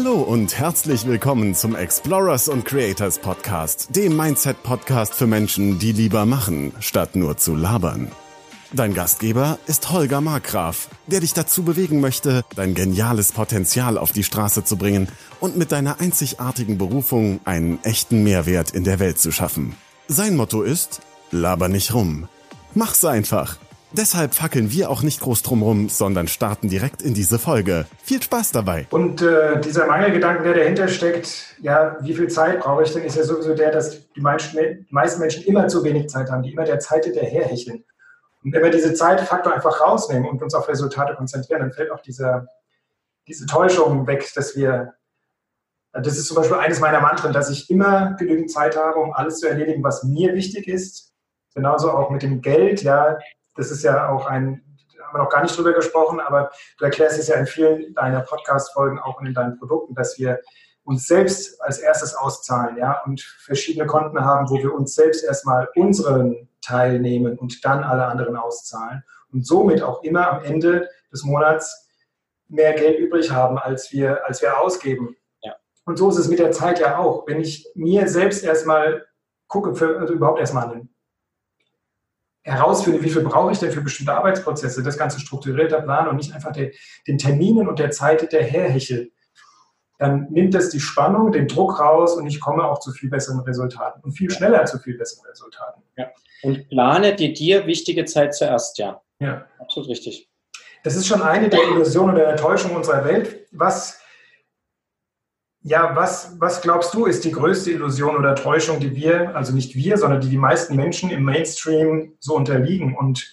Hallo und herzlich willkommen zum Explorers und Creators Podcast, dem Mindset-Podcast für Menschen, die lieber machen, statt nur zu labern. Dein Gastgeber ist Holger Markgraf, der dich dazu bewegen möchte, dein geniales Potenzial auf die Straße zu bringen und mit deiner einzigartigen Berufung einen echten Mehrwert in der Welt zu schaffen. Sein Motto ist, laber nicht rum, mach's einfach. Deshalb fackeln wir auch nicht groß drumrum, sondern starten direkt in diese Folge. Viel Spaß dabei! Und dieser Mangelgedanken, der dahinter steckt, ja, wie viel Zeit brauche ich denn, ist ja sowieso der, dass die meisten Menschen immer zu wenig Zeit haben, die immer der Zeit hinterherhecheln. Und wenn wir diese Zeitfaktor einfach rausnehmen und uns auf Resultate konzentrieren, dann fällt auch diese Täuschung weg, dass wir, das ist zum Beispiel eines meiner Mantren, dass ich immer genügend Zeit habe, um alles zu erledigen, was mir wichtig ist. Genauso auch mit dem Geld, ja, das ist ja auch haben wir noch gar nicht drüber gesprochen, aber du erklärst es ja in vielen deiner Podcast-Folgen, auch in deinen Produkten, dass wir uns selbst als erstes auszahlen, ja, und verschiedene Konten haben, wo wir uns selbst erstmal unseren Teil nehmen und dann alle anderen auszahlen und somit auch immer am Ende des Monats mehr Geld übrig haben, als wir ausgeben. Ja. Und so ist es mit der Zeit ja auch. Wenn ich mir selbst erstmal gucke, überhaupt erstmal herausfinde, wie viel brauche ich denn für bestimmte Arbeitsprozesse, das Ganze strukturierter Plan und nicht einfach den Terminen und der Zeit hinterherhecheln, dann nimmt das die Spannung, den Druck raus und ich komme auch zu viel besseren Resultaten und viel schneller zu viel besseren Resultaten. Ja. Und plane die dir wichtige Zeit zuerst, ja. Ja. Absolut richtig. Das ist schon eine der Illusionen oder der Täuschung unserer Welt. Was glaubst du, ist die größte Illusion oder Täuschung, die wir, also nicht wir, sondern die meisten Menschen im Mainstream so unterliegen? Und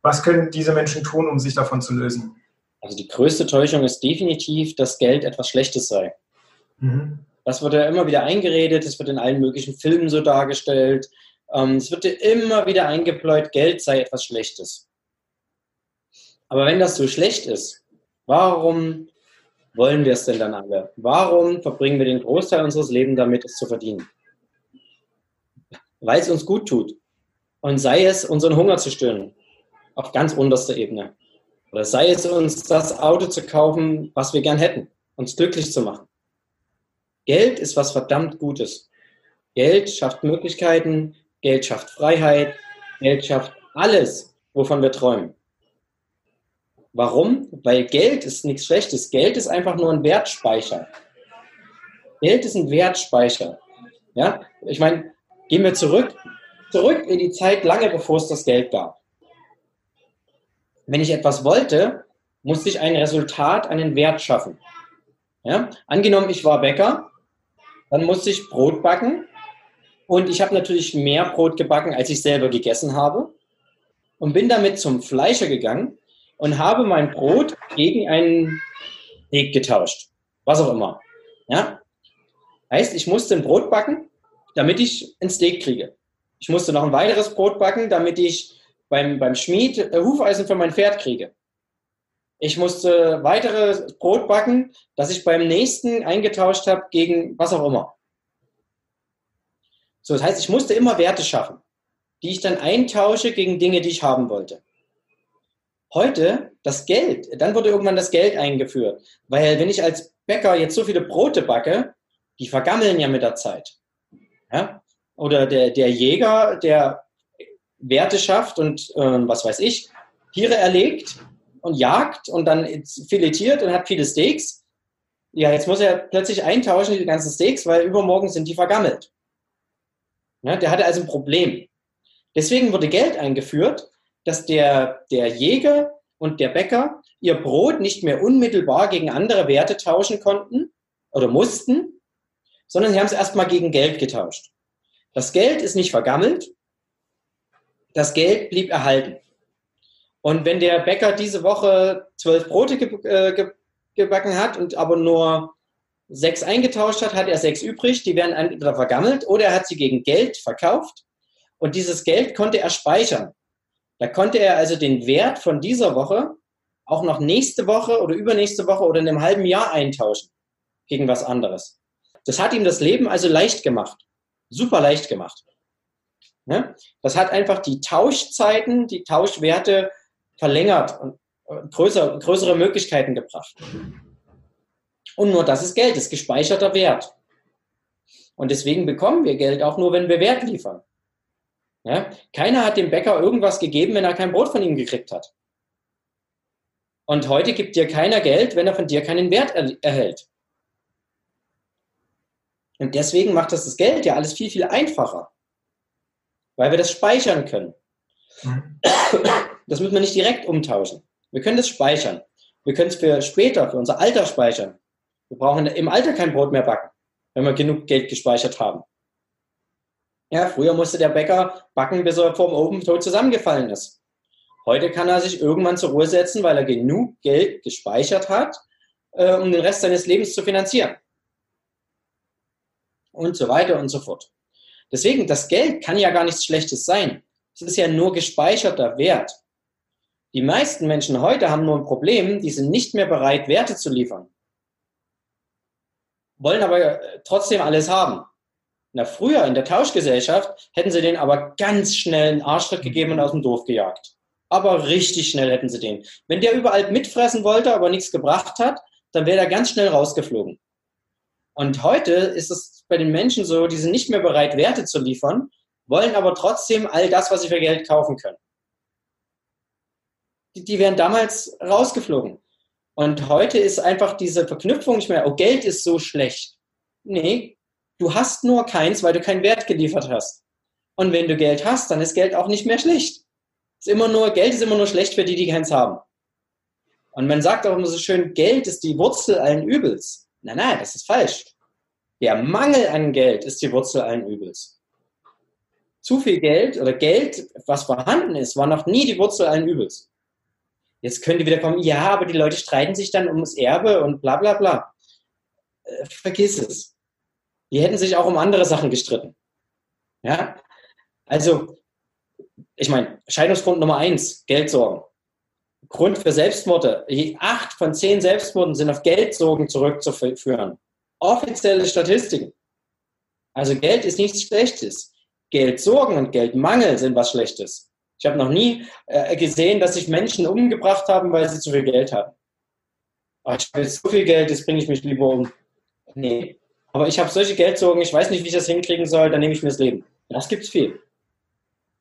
was können diese Menschen tun, um sich davon zu lösen? Also die größte Täuschung ist definitiv, dass Geld etwas Schlechtes sei. Mhm. Das wird ja immer wieder eingeredet, das wird in allen möglichen Filmen so dargestellt. Es wird dir immer wieder eingebläut, Geld sei etwas Schlechtes. Aber wenn das so schlecht ist, warum wollen wir es denn dann alle? Warum verbringen wir den Großteil unseres Lebens damit, es zu verdienen? Weil es uns gut tut. Und sei es, unseren Hunger zu stillen, auf ganz unterster Ebene. Oder sei es, uns das Auto zu kaufen, was wir gern hätten, uns glücklich zu machen. Geld ist was verdammt Gutes. Geld schafft Möglichkeiten, Geld schafft Freiheit, Geld schafft alles, wovon wir träumen. Warum? Weil Geld ist nichts Schlechtes. Geld ist einfach nur ein Wertspeicher. Geld ist ein Wertspeicher. Ja? Ich meine, gehen wir zurück in die Zeit lange, bevor es das Geld gab. Wenn ich etwas wollte, musste ich ein Resultat, einen Wert schaffen. Ja? Angenommen, ich war Bäcker, dann musste ich Brot backen und ich habe natürlich mehr Brot gebacken, als ich selber gegessen habe und bin damit zum Fleischer gegangen und habe mein Brot gegen einen Steak getauscht. Was auch immer. Ja? Heißt, ich musste ein Brot backen, damit ich ein Steak kriege. Ich musste noch ein weiteres Brot backen, damit ich beim Schmied Hufeisen für mein Pferd kriege. Ich musste weiteres Brot backen, das ich beim nächsten eingetauscht habe gegen was auch immer. So, das heißt, ich musste immer Werte schaffen, die ich dann eintausche gegen Dinge, die ich haben wollte. Heute das Geld, dann wurde irgendwann das Geld eingeführt, weil wenn ich als Bäcker jetzt so viele Brote backe, die vergammeln ja mit der Zeit. Ja? Oder der Jäger, der Werte schafft und was weiß ich, Tiere erlegt und jagt und dann filetiert und hat viele Steaks. Ja, jetzt muss er plötzlich eintauschen die ganzen Steaks, weil übermorgen sind die vergammelt. Ja, der hatte also ein Problem. Deswegen wurde Geld eingeführt, dass der Jäger und der Bäcker ihr Brot nicht mehr unmittelbar gegen andere Werte tauschen konnten oder mussten, sondern sie haben es erstmal gegen Geld getauscht. Das Geld ist nicht vergammelt, das Geld blieb erhalten. Und wenn der Bäcker diese Woche 12 Brote gebacken hat und aber nur 6 eingetauscht hat, hat er 6 übrig, die werden entweder vergammelt oder er hat sie gegen Geld verkauft und dieses Geld konnte er speichern. Da konnte er also den Wert von dieser Woche auch noch nächste Woche oder übernächste Woche oder in einem halben Jahr eintauschen gegen was anderes. Das hat ihm das Leben also leicht gemacht, super leicht gemacht. Ne? Das hat einfach die Tauschzeiten, die Tauschwerte verlängert und größere Möglichkeiten gebracht. Und nur das ist Geld, das ist gespeicherter Wert. Und deswegen bekommen wir Geld auch nur, wenn wir Wert liefern. Ja? Keiner hat dem Bäcker irgendwas gegeben, wenn er kein Brot von ihm gekriegt hat. Und heute gibt dir keiner Geld, wenn er von dir keinen Wert erhält. Und deswegen macht das Geld ja alles viel, viel einfacher. Weil wir das speichern können. Das müssen wir nicht direkt umtauschen. Wir können das speichern. Wir können es für später, für unser Alter speichern. Wir brauchen im Alter kein Brot mehr backen, wenn wir genug Geld gespeichert haben. Ja, früher musste der Bäcker backen, bis er vorm Ofen tot zusammengefallen ist. Heute kann er sich irgendwann zur Ruhe setzen, weil er genug Geld gespeichert hat, um den Rest seines Lebens zu finanzieren. Und so weiter und so fort. Deswegen, das Geld kann ja gar nichts Schlechtes sein. Es ist ja nur gespeicherter Wert. Die meisten Menschen heute haben nur ein Problem, die sind nicht mehr bereit, Werte zu liefern. Wollen aber trotzdem alles haben. Na, früher in der Tauschgesellschaft hätten sie denen aber ganz schnell einen Arschtritt gegeben und aus dem Dorf gejagt. Aber richtig schnell hätten sie den. Wenn der überall mitfressen wollte, aber nichts gebracht hat, dann wäre er ganz schnell rausgeflogen. Und heute ist es bei den Menschen so, die sind nicht mehr bereit, Werte zu liefern, wollen aber trotzdem all das, was sie für Geld kaufen können. Die wären damals rausgeflogen. Und heute ist einfach diese Verknüpfung nicht mehr, oh, Geld ist so schlecht. Nee, du hast nur keins, weil du keinen Wert geliefert hast. Und wenn du Geld hast, dann ist Geld auch nicht mehr schlecht. Geld ist immer nur schlecht für die, die keins haben. Und man sagt auch immer so schön, Geld ist die Wurzel allen Übels. Nein, das ist falsch. Der Mangel an Geld ist die Wurzel allen Übels. Zu viel Geld oder Geld, was vorhanden ist, war noch nie die Wurzel allen Übels. Jetzt könnte wieder kommen, ja, aber die Leute streiten sich dann ums Erbe und bla bla bla. Vergiss es. Die hätten sich auch um andere Sachen gestritten. Ja? Also, ich meine, Scheidungsgrund Nummer 1, Geldsorgen. Grund für Selbstmorde. 8 von 10 Selbstmorden sind auf Geldsorgen zurückzuführen. Offizielle Statistiken. Also Geld ist nichts Schlechtes. Geldsorgen und Geldmangel sind was Schlechtes. Ich habe noch nie gesehen, dass sich Menschen umgebracht haben, weil sie zu viel Geld hatten. Oh, ich habe jetzt so viel Geld, jetzt bringe ich mich lieber um. Nee, aber ich habe solche Geldsorgen, ich weiß nicht, wie ich das hinkriegen soll, dann nehme ich mir das Leben. Das gibt es viel.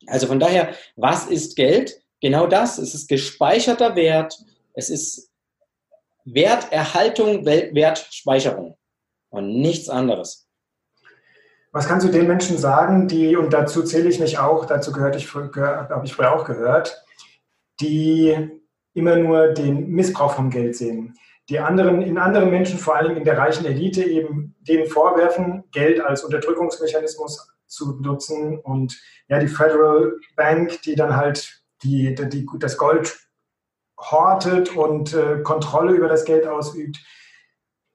Also von daher, was ist Geld? Genau das, es ist gespeicherter Wert, es ist Werterhaltung, Wertspeicherung und nichts anderes. Was kannst du den Menschen sagen, die, und dazu zähle ich mich auch, habe ich früher auch gehört, die immer nur den Missbrauch vom Geld sehen, die anderen Menschen, vor allem in der reichen Elite, eben denen vorwerfen, Geld als Unterdrückungsmechanismus zu nutzen und ja, die Federal Bank, die dann halt das Gold hortet und Kontrolle über das Geld ausübt.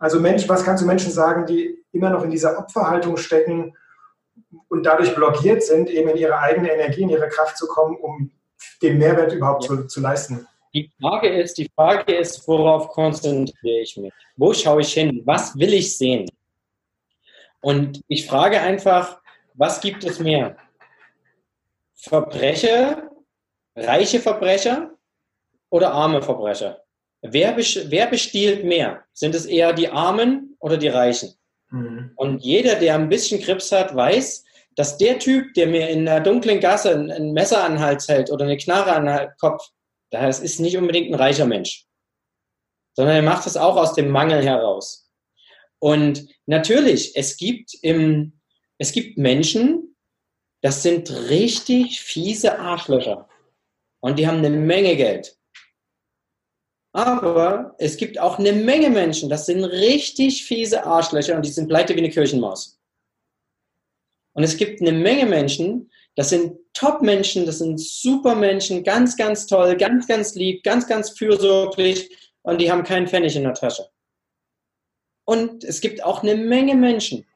Also Mensch, was kannst du Menschen sagen, die immer noch in dieser Opferhaltung stecken und dadurch blockiert sind, eben in ihre eigene Energie, in ihre Kraft zu kommen, um den Mehrwert überhaupt zu leisten? Die Frage ist, worauf konzentriere ich mich? Wo schaue ich hin? Was will ich sehen? Und ich frage einfach, was gibt es mehr? Verbrecher, reiche Verbrecher oder arme Verbrecher? Wer bestiehlt mehr? Sind es eher die Armen oder die Reichen? Mhm. Und jeder, der ein bisschen Grips hat, weiß, dass der Typ, der mir in einer dunklen Gasse ein Messer an den Hals hält oder eine Knarre an den Kopf, das ist nicht unbedingt ein reicher Mensch. Sondern er macht das auch aus dem Mangel heraus. Und natürlich, es gibt Menschen, das sind richtig fiese Arschlöcher. Und die haben eine Menge Geld. Aber es gibt auch eine Menge Menschen, das sind richtig fiese Arschlöcher und die sind pleite wie eine Kirchenmaus. Und es gibt eine Menge Menschen, das sind Top-Menschen, das sind Supermenschen, ganz, ganz toll, ganz, ganz lieb, ganz, ganz fürsorglich und die haben keinen Pfennig in der Tasche. Und es gibt auch eine Menge Menschen,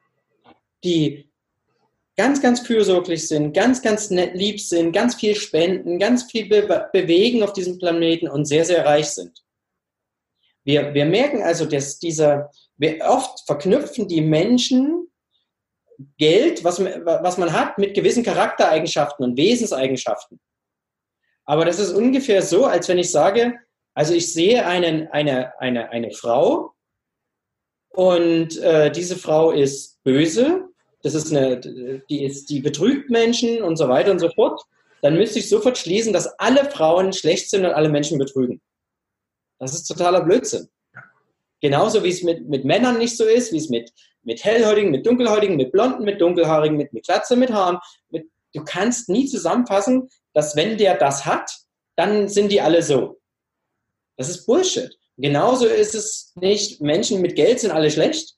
die ganz, ganz fürsorglich sind, ganz, ganz nett lieb sind, ganz viel spenden, ganz viel bewegen auf diesem Planeten und sehr, sehr reich sind. Wir merken also, dass oft verknüpfen die Menschen Geld, was man hat, mit gewissen Charaktereigenschaften und Wesenseigenschaften. Aber das ist ungefähr so, als wenn ich sage, also ich sehe eine Frau, Und diese Frau ist böse, die betrügt Menschen und so weiter und so fort, dann müsste ich sofort schließen, dass alle Frauen schlecht sind und alle Menschen betrügen. Das ist totaler Blödsinn. Genauso wie es mit Männern nicht so ist, wie es mit Hellhäutigen, mit Dunkelhäutigen, mit Blonden, mit Dunkelhaarigen, mit Glatze, mit Haaren. Du kannst nie zusammenfassen, dass wenn der das hat, dann sind die alle so. Das ist Bullshit. Genauso ist es nicht, Menschen mit Geld sind alle schlecht.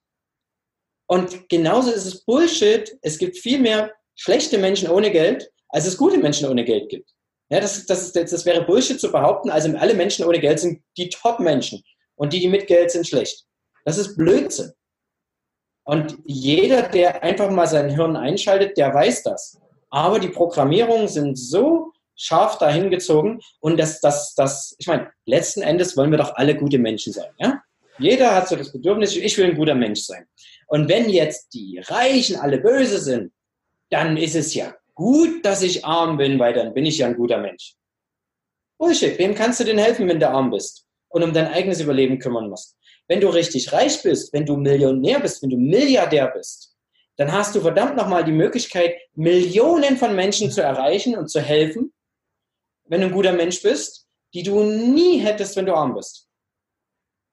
Und genauso ist es Bullshit, es gibt viel mehr schlechte Menschen ohne Geld, als es gute Menschen ohne Geld gibt. Ja, das wäre Bullshit zu behaupten, also alle Menschen ohne Geld sind die Top-Menschen und die mit Geld sind schlecht. Das ist Blödsinn. Und jeder, der einfach mal sein Hirn einschaltet, der weiß das. Aber die Programmierungen sind so scharf dahin gezogen und ich meine, letzten Endes wollen wir doch alle gute Menschen sein, ja? Jeder hat so das Bedürfnis, ich will ein guter Mensch sein. Und wenn jetzt die Reichen alle böse sind, dann ist es ja gut, dass ich arm bin, weil dann bin ich ja ein guter Mensch. Bullshit, wem kannst du denn helfen, wenn du arm bist und um dein eigenes Überleben kümmern musst? Wenn du richtig reich bist, wenn du Millionär bist, wenn du Milliardär bist, dann hast du verdammt nochmal die Möglichkeit, Millionen von Menschen zu erreichen und zu helfen, wenn du ein guter Mensch bist, die du nie hättest, wenn du arm bist.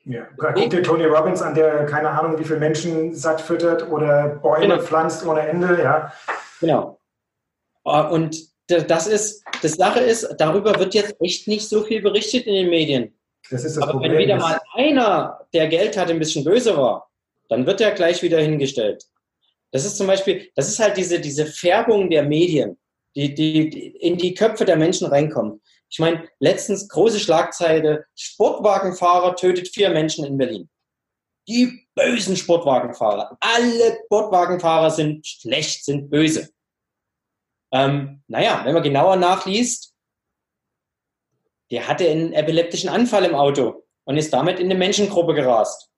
Ja, guck dir Tony Robbins an, der keine Ahnung, wie viele Menschen satt füttert oder Bäume pflanzt ohne Ende, ja. Genau. Und das Sache ist, darüber wird jetzt echt nicht so viel berichtet in den Medien. Das ist das Aber Problem. Wenn wieder mal einer, der Geld hat, ein bisschen böse war, dann wird er gleich wieder hingestellt. Das ist zum Beispiel, das ist halt diese Färbung der Medien, die in die Köpfe der Menschen reinkommt. Ich meine, letztens große Schlagzeile, Sportwagenfahrer tötet 4 Menschen in Berlin. Die bösen Sportwagenfahrer. Alle Sportwagenfahrer sind schlecht, sind böse. Naja, wenn man genauer nachliest, der hatte einen epileptischen Anfall im Auto und ist damit in eine Menschengruppe gerast.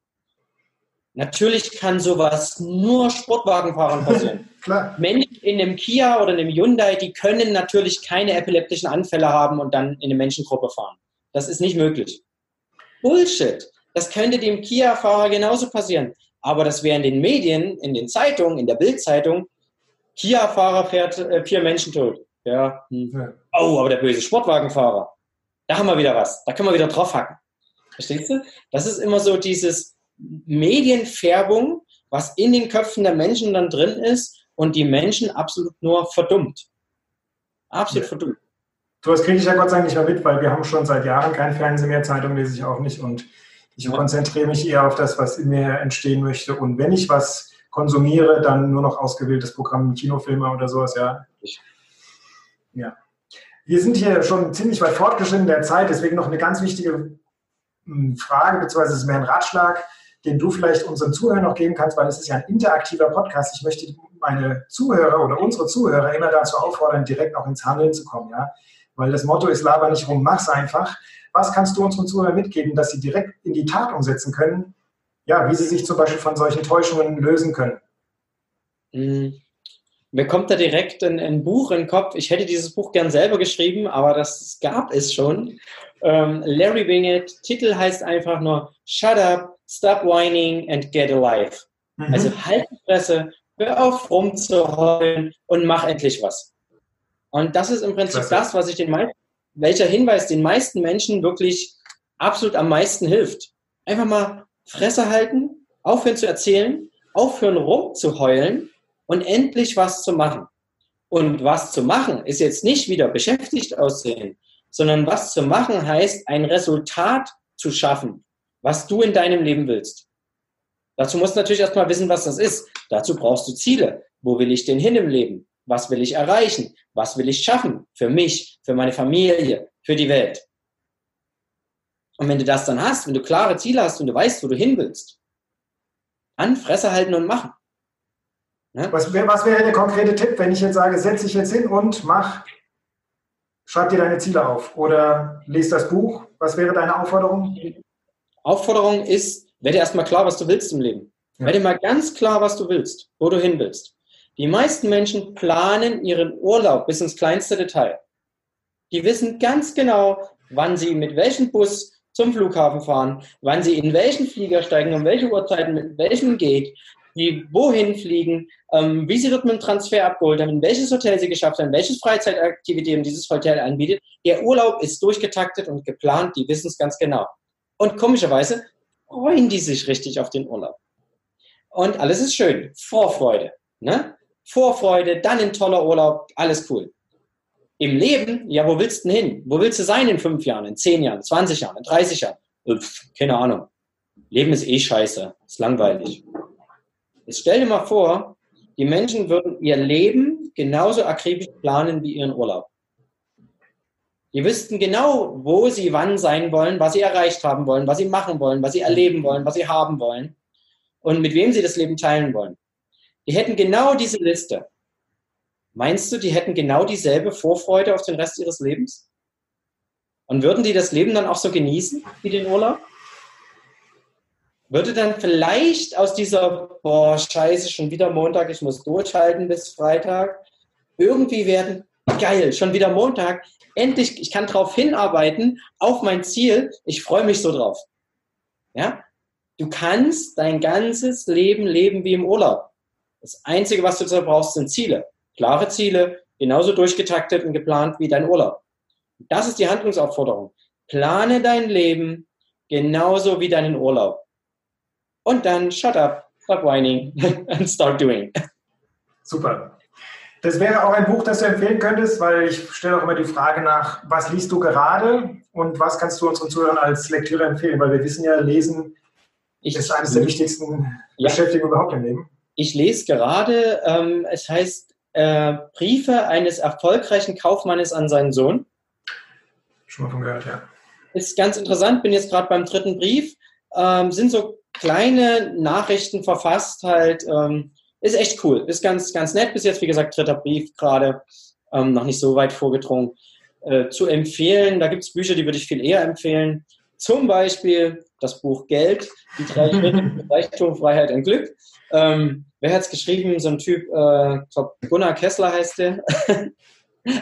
Natürlich kann sowas nur Sportwagenfahrern passieren. Klar. Menschen in einem Kia oder einem Hyundai, die können natürlich keine epileptischen Anfälle haben und dann in eine Menschengruppe fahren. Das ist nicht möglich. Bullshit. Das könnte dem Kia-Fahrer genauso passieren. Aber das wäre in den Medien, in den Zeitungen, in der Bild-Zeitung, Kia-Fahrer fährt 4 Menschen tot. Ja. Hm. Oh, aber der böse Sportwagenfahrer. Da haben wir wieder was. Da können wir wieder draufhacken. Verstehst du? Das ist immer so dieses Medienfärbung, was in den Köpfen der Menschen dann drin ist und die Menschen absolut nur verdummt. Absolut verdummt. So, das kriege ich ja Gott sei Dank nicht mehr mit, weil wir haben schon seit Jahren kein Fernsehen mehr, Zeitung lese ich auch nicht und ich konzentriere mich eher auf das, was in mir entstehen möchte und wenn ich was konsumiere, dann nur noch ausgewähltes Programm, Kinofilme oder sowas, ja. Ja. Wir sind hier schon ziemlich weit fortgeschritten in der Zeit, deswegen noch eine ganz wichtige Frage, beziehungsweise es ist mehr ein Ratschlag, den du vielleicht unseren Zuhörern noch geben kannst, weil es ist ja ein interaktiver Podcast. Ich möchte meine Zuhörer oder unsere Zuhörer immer dazu auffordern, direkt auch ins Handeln zu kommen, ja? Weil das Motto ist, laber nicht rum, mach's einfach. Was kannst du unseren Zuhörern mitgeben, dass sie direkt in die Tat umsetzen können, ja, wie sie sich zum Beispiel von solchen Täuschungen lösen können? Mir kommt da direkt ein Buch in den Kopf. Ich hätte dieses Buch gern selber geschrieben, aber das gab es schon. Larry Winget, Titel heißt einfach nur Shut up, stop whining and get alive. Mhm. Also halt die Fresse, hör auf rumzuheulen und mach endlich was. Und das ist im Prinzip das, was ich welcher Hinweis den meisten Menschen wirklich absolut am meisten hilft. Einfach mal Fresse halten, aufhören zu erzählen, aufhören rumzuheulen und endlich was zu machen. Und was zu machen ist jetzt nicht wieder beschäftigt aussehen, sondern was zu machen heißt, ein Resultat zu schaffen, was du in deinem Leben willst. Dazu musst du natürlich erstmal wissen, was das ist. Dazu brauchst du Ziele. Wo will ich denn hin im Leben? Was will ich erreichen? Was will ich schaffen? Für mich, für meine Familie, für die Welt. Und wenn du das dann hast, wenn du klare Ziele hast und du weißt, wo du hin willst, dann Fresse halten und machen. Ne? Was wäre der konkrete Tipp, wenn ich jetzt sage, setz dich jetzt hin und mach... Schreib dir deine Ziele auf oder lese das Buch. Was wäre deine Aufforderung? Aufforderung ist, werde erstmal klar, was du willst im Leben. Ja. Werde mal ganz klar, was du willst, wo du hin willst. Die meisten Menschen planen ihren Urlaub bis ins kleinste Detail. Die wissen ganz genau, wann sie mit welchem Bus zum Flughafen fahren, wann sie in welchen Flieger steigen, um welche Uhrzeiten, mit welchen geht, die wohin fliegen, wie sie dort mit dem Transfer abgeholt haben, in welches Hotel sie geschafft haben, welche Freizeitaktivitäten dieses Hotel anbietet. Der Urlaub ist durchgetaktet und geplant, die wissen es ganz genau. Und komischerweise freuen die sich richtig auf den Urlaub. Und alles ist schön. Vorfreude. Ne? Vorfreude, dann ein toller Urlaub, alles cool. Im Leben, ja, wo willst du denn hin? Wo willst du sein in 5 Jahren, in 10 Jahren, 20 Jahren, in 30 Jahren? Keine Ahnung. Leben ist eh scheiße, ist langweilig. Jetzt stell dir mal vor, die Menschen würden ihr Leben genauso akribisch planen wie ihren Urlaub. Die wüssten genau, wo sie wann sein wollen, was sie erreicht haben wollen, was sie machen wollen, was sie erleben wollen, was sie haben wollen und mit wem sie das Leben teilen wollen. Die hätten genau diese Liste. Meinst du, die hätten genau dieselbe Vorfreude auf den Rest ihres Lebens? Und würden die das Leben dann auch so genießen wie den Urlaub? Würde dann vielleicht aus dieser, boah, scheiße, schon wieder Montag, ich muss durchhalten bis Freitag, irgendwie werden, geil, schon wieder Montag, endlich, ich kann drauf hinarbeiten, auf mein Ziel, ich freue mich so drauf. Ja? Du kannst dein ganzes Leben leben wie im Urlaub. Das Einzige, was du dazu brauchst, sind Ziele. Klare Ziele, genauso durchgetaktet und geplant wie dein Urlaub. Das ist die Handlungsaufforderung. Plane dein Leben genauso wie deinen Urlaub. Und dann shut up, stop whining and start doing. Super. Das wäre auch ein Buch, das du empfehlen könntest, weil ich stelle auch immer die Frage nach, was liest du gerade und was kannst du unseren Zuhörern als Lektüre empfehlen? Weil wir wissen ja, Lesen ist eines der wichtigsten Beschäftigungen überhaupt im Leben. Ich lese gerade, es heißt Briefe eines erfolgreichen Kaufmannes an seinen Sohn. Schon mal von gehört, ja. Ist ganz interessant, bin jetzt gerade beim 3. Brief. Sind so kleine Nachrichten verfasst, halt, ist echt cool, ist ganz, ganz nett. Bis jetzt, wie gesagt, 3. Brief gerade, noch nicht so weit vorgedrungen, zu empfehlen. Da gibt es Bücher, die würde ich viel eher empfehlen. Zum Beispiel das Buch Geld, die 3 Schritte, Reichtum, Freiheit und Glück. Wer hat es geschrieben? So ein Typ, ich glaube, Gunnar Kessler heißt der.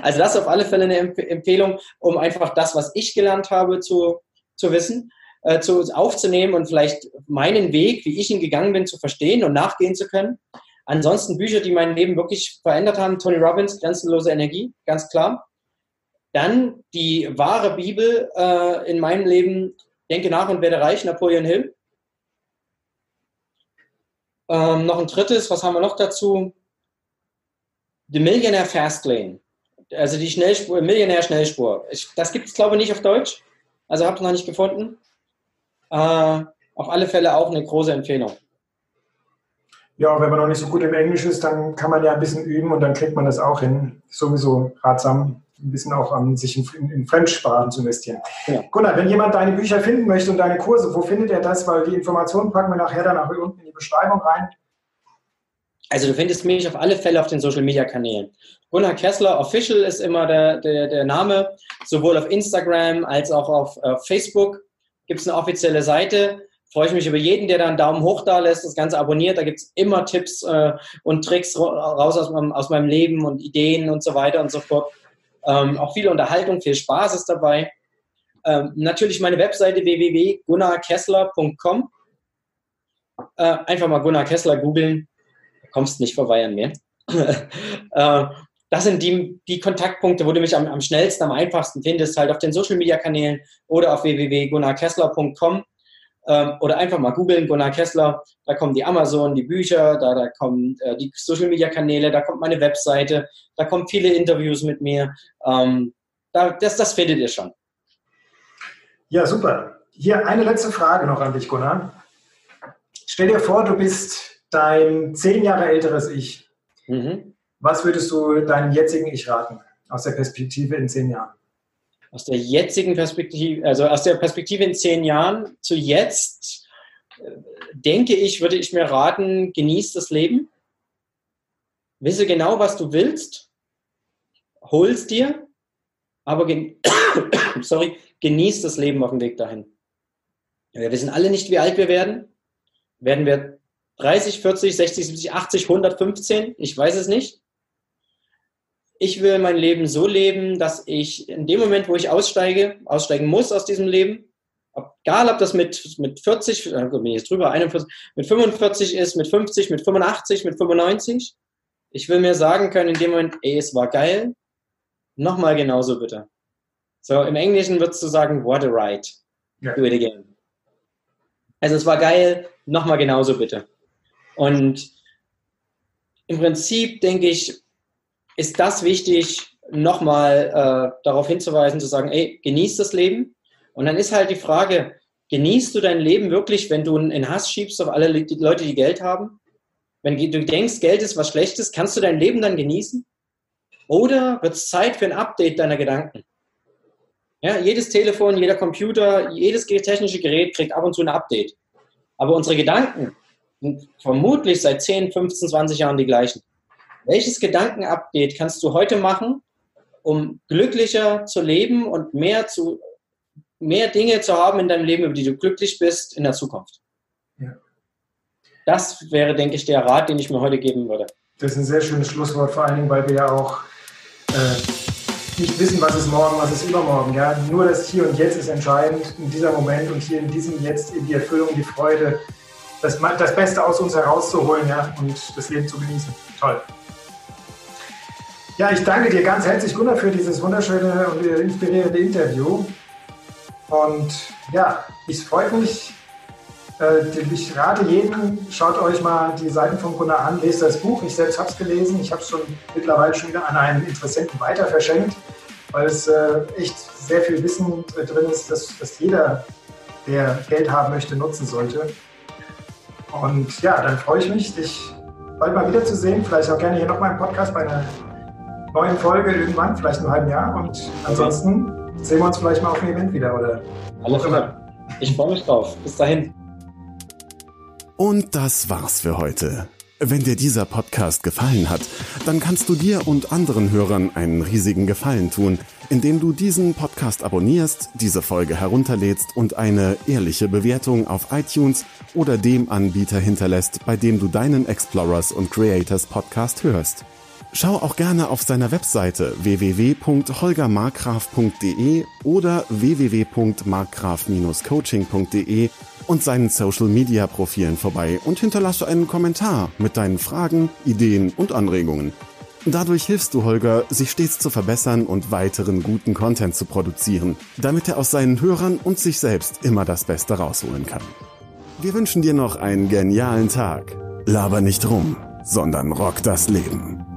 Also das ist auf alle Fälle eine Empfehlung, um einfach das, was ich gelernt habe, zu wissen. Aufzunehmen und vielleicht meinen Weg, wie ich ihn gegangen bin, zu verstehen und nachgehen zu können. Ansonsten Bücher, die mein Leben wirklich verändert haben. Tony Robbins, grenzenlose Energie, ganz klar. Dann die wahre Bibel in meinem Leben, Denke nach und werde reich, Napoleon Hill. Noch ein 3., was haben wir noch dazu? The Millionaire Fast Lane, also die Millionär-Schnellspur. Das gibt es, glaube ich, nicht auf Deutsch, also habe ich noch nicht gefunden. Auf alle Fälle auch eine große Empfehlung. Ja, wenn man noch nicht so gut im Englisch ist, dann kann man ja ein bisschen üben und dann kriegt man das auch hin. Sowieso ratsam, ein bisschen auch an sich in Fremdsprachen zu investieren. Ja. Gunnar, wenn jemand deine Bücher finden möchte und deine Kurse, wo findet er das? Weil die Informationen packen wir nachher dann auch unten in die Beschreibung rein. Also du findest mich auf alle Fälle auf den Social-Media-Kanälen. Gunnar Kessler Official ist immer der Name, sowohl auf Instagram als auch auf Facebook. Gibt es eine offizielle Seite, freue ich mich über jeden, der da einen Daumen hoch da lässt, das Ganze abonniert, da gibt es immer Tipps und Tricks raus aus meinem Leben und Ideen und so weiter und so fort. Auch viel Unterhaltung, viel Spaß ist dabei. Natürlich meine Webseite www.gunnarkessler.com. Einfach mal Gunnar Kessler googeln, da kommst nicht vorbei an mir. Das sind die Kontaktpunkte, wo du mich am schnellsten, am einfachsten findest, halt auf den Social-Media-Kanälen oder auf www.gunnarkessler.com oder einfach mal googeln, Gunnar Kessler, da kommen die Amazon, die Bücher, da kommen die Social-Media-Kanäle, da kommt meine Webseite, da kommen viele Interviews mit mir, das findet ihr schon. Ja, super. Hier eine letzte Frage noch an dich, Gunnar. Stell dir vor, du bist dein 10 Jahre älteres Ich. Mhm. Was würdest du deinem jetzigen Ich raten, aus der Perspektive in 10 Jahren? Aus der jetzigen Perspektive, also aus der Perspektive in 10 Jahren zu jetzt, denke ich, würde ich mir raten, genieß das Leben, wisse genau, was du willst, hol's dir, aber genieß das Leben auf dem Weg dahin. Wir wissen alle nicht, wie alt wir werden. Werden wir 30, 40, 60, 70, 80, 115? Ich weiß es nicht. Ich will mein Leben so leben, dass ich in dem Moment, wo ich aussteigen muss aus diesem Leben, Egal, ob das mit 40, bin ich jetzt drüber, 41, mit 45 ist, mit 50, mit 85, mit 95. Ich will mir sagen können in dem Moment, ey, es war geil. Nochmal genauso bitte. So, im Englischen würdest du sagen, what a ride. Ja. Do it again. Also es war geil, nochmal genauso bitte. Und im Prinzip, denke ich, ist das wichtig, nochmal darauf hinzuweisen, zu sagen, ey, genieß das Leben. Und dann ist halt die Frage, genießt du dein Leben wirklich, wenn du einen Hass schiebst auf alle Leute, die Geld haben? Wenn du denkst, Geld ist was Schlechtes, kannst du dein Leben dann genießen? Oder wird es Zeit für ein Update deiner Gedanken? Ja, jedes Telefon, jeder Computer, jedes technische Gerät kriegt ab und zu ein Update. Aber unsere Gedanken sind vermutlich seit 10, 15, 20 Jahren die gleichen. Welches Gedankenupdate kannst du heute machen, um glücklicher zu leben und mehr Dinge zu haben in deinem Leben, über die du glücklich bist in der Zukunft? Ja. Das wäre, denke ich, der Rat, den ich mir heute geben würde. Das ist ein sehr schönes Schlusswort, vor allen Dingen, weil wir ja auch nicht wissen, was ist morgen, was ist übermorgen. Ja? Nur das Hier und Jetzt ist entscheidend, in dieser Moment und hier in diesem Jetzt, in die Erfüllung, die Freude, das Beste aus uns herauszuholen, ja? Und das Leben zu genießen. Toll. Ja, ich danke dir ganz herzlich, Gunnar, für dieses wunderschöne und inspirierende Interview. Und ja, es freut mich. Ich rate jedem, schaut euch mal die Seiten von Gunnar an, lest das Buch. Ich selbst habe es gelesen. Ich habe es mittlerweile schon wieder an einen Interessenten weiter verschenkt, weil es echt sehr viel Wissen drin ist, das jeder, der Geld haben möchte, nutzen sollte. Und ja, dann freue ich mich, dich bald mal wiederzusehen. Vielleicht auch gerne hier nochmal im Podcast bei einer neuen Folge irgendwann, vielleicht in einem halben Jahr. Und ansonsten sehen wir uns vielleicht mal auf dem Event wieder, oder? Alles klar. Ich freue mich drauf. Bis dahin. Und das war's für heute. Wenn dir dieser Podcast gefallen hat, dann kannst du dir und anderen Hörern einen riesigen Gefallen tun, indem du diesen Podcast abonnierst, diese Folge herunterlädst und eine ehrliche Bewertung auf iTunes oder dem Anbieter hinterlässt, bei dem du deinen Explorers und Creators Podcast hörst. Schau auch gerne auf seiner Webseite www.holgermarkgraf.de oder www.markgraf-coaching.de und seinen Social-Media-Profilen vorbei und hinterlasse einen Kommentar mit deinen Fragen, Ideen und Anregungen. Dadurch hilfst du Holger, sich stets zu verbessern und weiteren guten Content zu produzieren, damit er aus seinen Hörern und sich selbst immer das Beste rausholen kann. Wir wünschen dir noch einen genialen Tag. Laber nicht rum, sondern rock das Leben.